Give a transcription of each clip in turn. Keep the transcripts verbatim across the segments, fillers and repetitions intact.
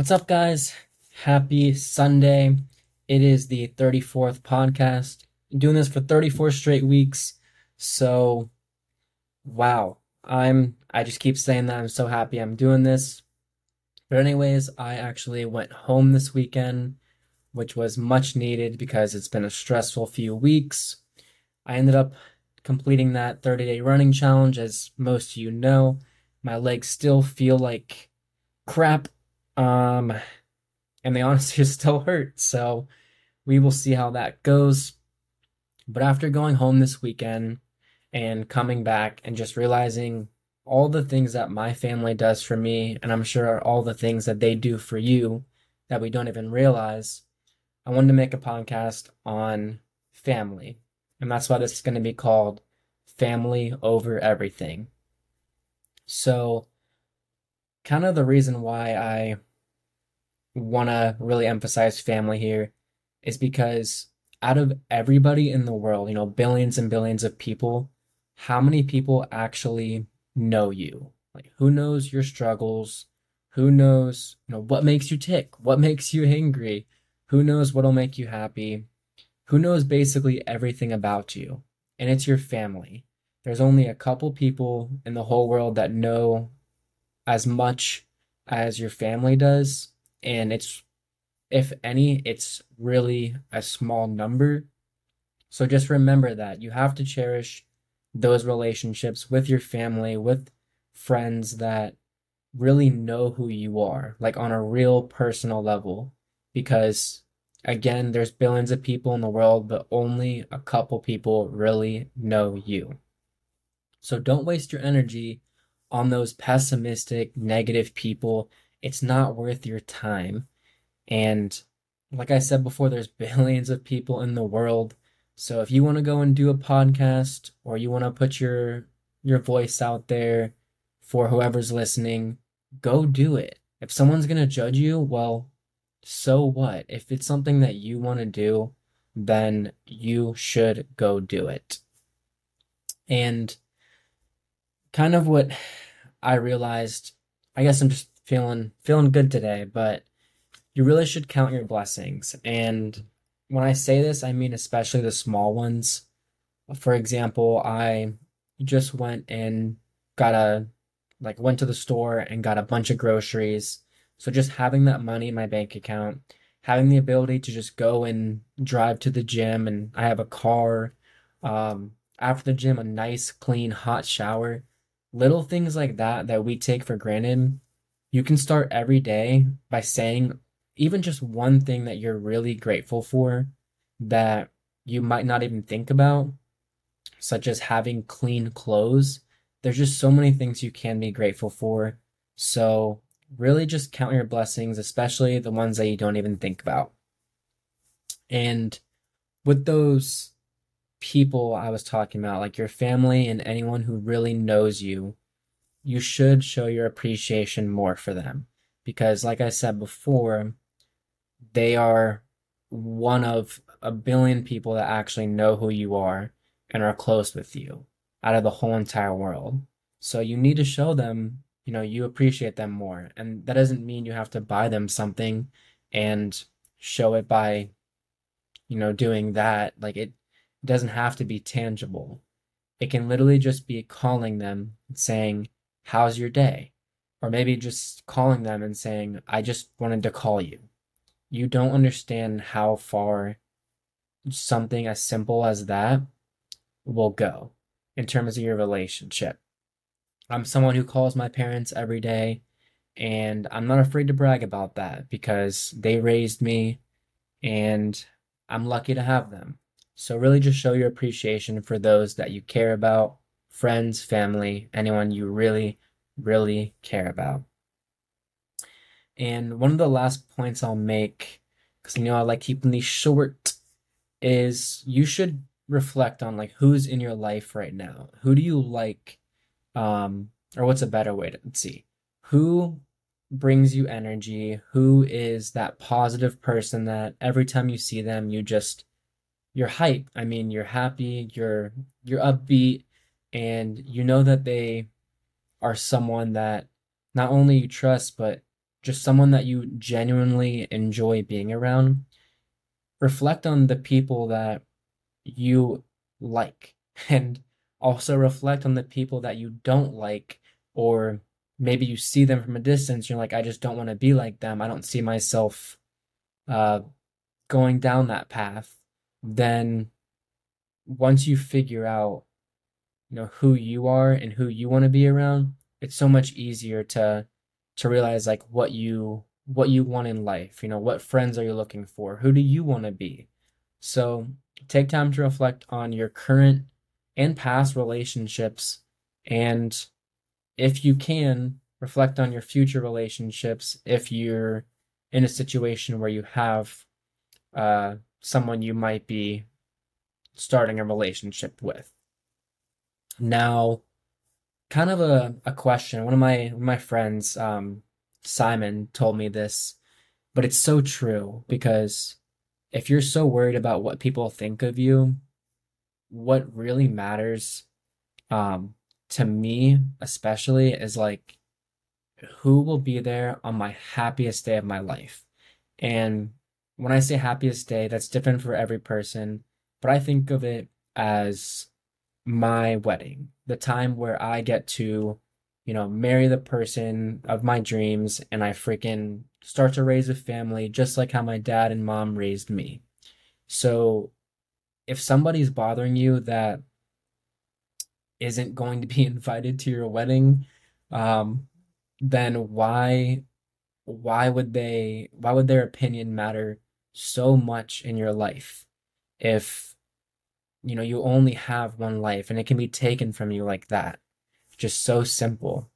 What's up, guys? Happy Sunday. It is the thirty-fourth podcast. I'm doing this for thirty-four straight weeks. So, wow. I'm, I just keep saying that. I'm so happy I'm doing this. But anyways, I actually went home this weekend, which was much needed because it's been a stressful few weeks. I ended up completing that thirty-day running challenge. As most of you know, my legs still feel like crap. Um, and they honestly still hurt, so we will see how that goes. But after going home this weekend and coming back and just realizing all the things that my family does for me, and I'm sure are all the things that they do for you that we don't even realize, I wanted to make a podcast on family. And that's why this is going to be called Family Over Everything. So kind of the reason why I want to really emphasize family here is because out of everybody in the world, you know, billions and billions of people, how many people actually know you? Like, who knows your struggles? Who knows, you know, what makes you tick? What makes you angry? Who knows what'll make you happy? Who knows basically everything about you? And it's your family. There's only a couple people in the whole world that know as much as your family does. And it's, if any, it's really a small number. So just remember that you have to cherish those relationships with your family, with friends that really know who you are, like on a real personal level. Because again, there's billions of people in the world, but only a couple people really know you. So don't waste your energy on those pessimistic, negative people. It's not worth your time. And like I said before, there's billions of people in the world. So if you want to go and do a podcast, or you want to put your your voice out there for whoever's listening, go do it. If someone's going to judge you, well, so what? If it's something that you want to do, then you should go do it. And kind of what I realized, I guess I'm just feeling feeling good today, but you really should count your blessings. And when I say this, I mean especially the small ones. For example, I just went and got a, like went to the store and got a bunch of groceries. So just having that money in my bank account, having the ability to just go and drive to the gym, and I have a car, um, after the gym, a nice, clean, hot shower. Little things like that that we take for granted, you can start every day by saying even just one thing that you're really grateful for that you might not even think about, such as having clean clothes. There's just so many things you can be grateful for. So really just count your blessings, especially the ones that you don't even think about. And with those people I was talking about, like your family and anyone who really knows you, you should show your appreciation more for them, because like I said before, they are one of a billion people that actually know who you are and are close with you out of the whole entire world. So you need to show them, you know, you appreciate them more. And that doesn't mean you have to buy them something and show it by, you know, doing that. Like, it doesn't have to be tangible. It can literally just be calling them and saying, how's your day? Or maybe just calling them and saying, I just wanted to call you. You don't understand how far something as simple as that will go in terms of your relationship. I'm someone who calls my parents every day, and I'm not afraid to brag about that because they raised me and I'm lucky to have them. So really just show your appreciation for those that you care about, friends, family, anyone you really, really care about. And one of the last points I'll make, because you know I like keeping these short, is you should reflect on like who's in your life right now. Who do you like? Um, or what's a better way to let's see? Who brings you energy? Who is that positive person that every time you see them, you just, you're hype. I mean, you're happy, you're you're upbeat, and you know that they are someone that not only you trust, but just someone that you genuinely enjoy being around. Reflect on the people that you like, and also reflect on the people that you don't like, or maybe you see them from a distance. You're like, I just don't want to be like them. I don't see myself uh, going down that path. Then once you figure out, you know, who you are and who you want to be around, it's so much easier to to realize like what you what you want in life. You know, what friends are you looking for? Who do you want to be? So take time to reflect on your current and past relationships, and if you can, reflect on your future relationships if you're in a situation where you have uh, someone you might be starting a relationship with. Now, kind of a, a question. One of my my friends, um, Simon, told me this, but it's so true, because if you're so worried about what people think of you, what really matters um, to me especially is like, who will be there on my happiest day of my life? And when I say happiest day, that's different for every person, but I think of it as my wedding, the time where I get to, you know, marry the person of my dreams, and I freaking start to raise a family just like how my dad and mom raised me. So if somebody's bothering you that isn't going to be invited to your wedding, um, then why why would they why would their opinion matter so much in your life if you know you only have one life and it can be taken from you like that? Just so simple.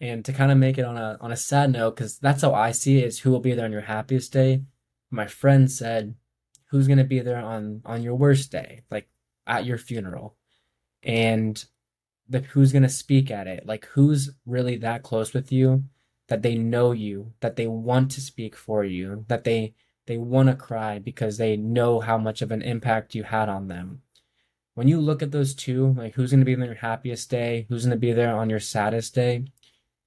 And to kind of make it on a on a sad note, because that's how I see it, is who will be there on your happiest day. My friend said, who's going to be there on, on your worst day, like at your funeral? And the, who's going to speak at it? Like, who's really that close with you that they know you, that they want to speak for you, that they, they want to cry because they know how much of an impact you had on them? When you look at those two, like who's going to be there on your happiest day, who's going to be there on your saddest day,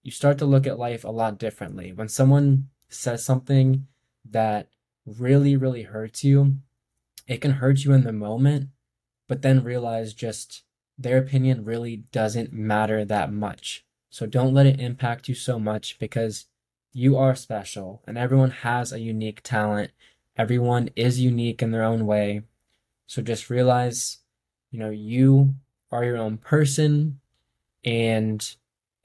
you start to look at life a lot differently. When someone says something that really, really hurts you, it can hurt you in the moment, but then realize just their opinion really doesn't matter that much. So don't let it impact you so much, because you are special and everyone has a unique talent. Everyone is unique in their own way. So just realize, you know, you are your own person. And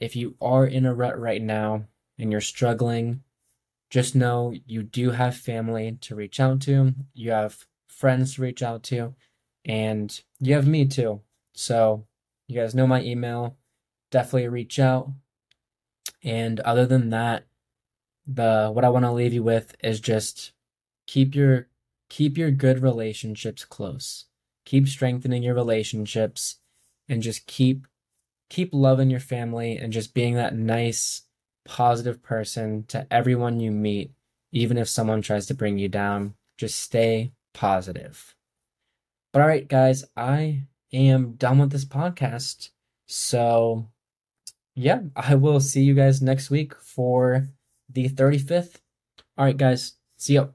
if you are in a rut right now and you're struggling, just know you do have family to reach out to, you have friends to reach out to, and you have me too. So you guys know my email, definitely reach out. And other than that, the what I want to leave you with is just keep your keep your good relationships close. Keep strengthening your relationships, and just keep keep loving your family and just being that nice, positive person to everyone you meet. Even if someone tries to bring you down, just stay positive. But all right, guys, I am done with this podcast. So yeah, I will see you guys next week for the thirty-fifth. All right, guys, see you.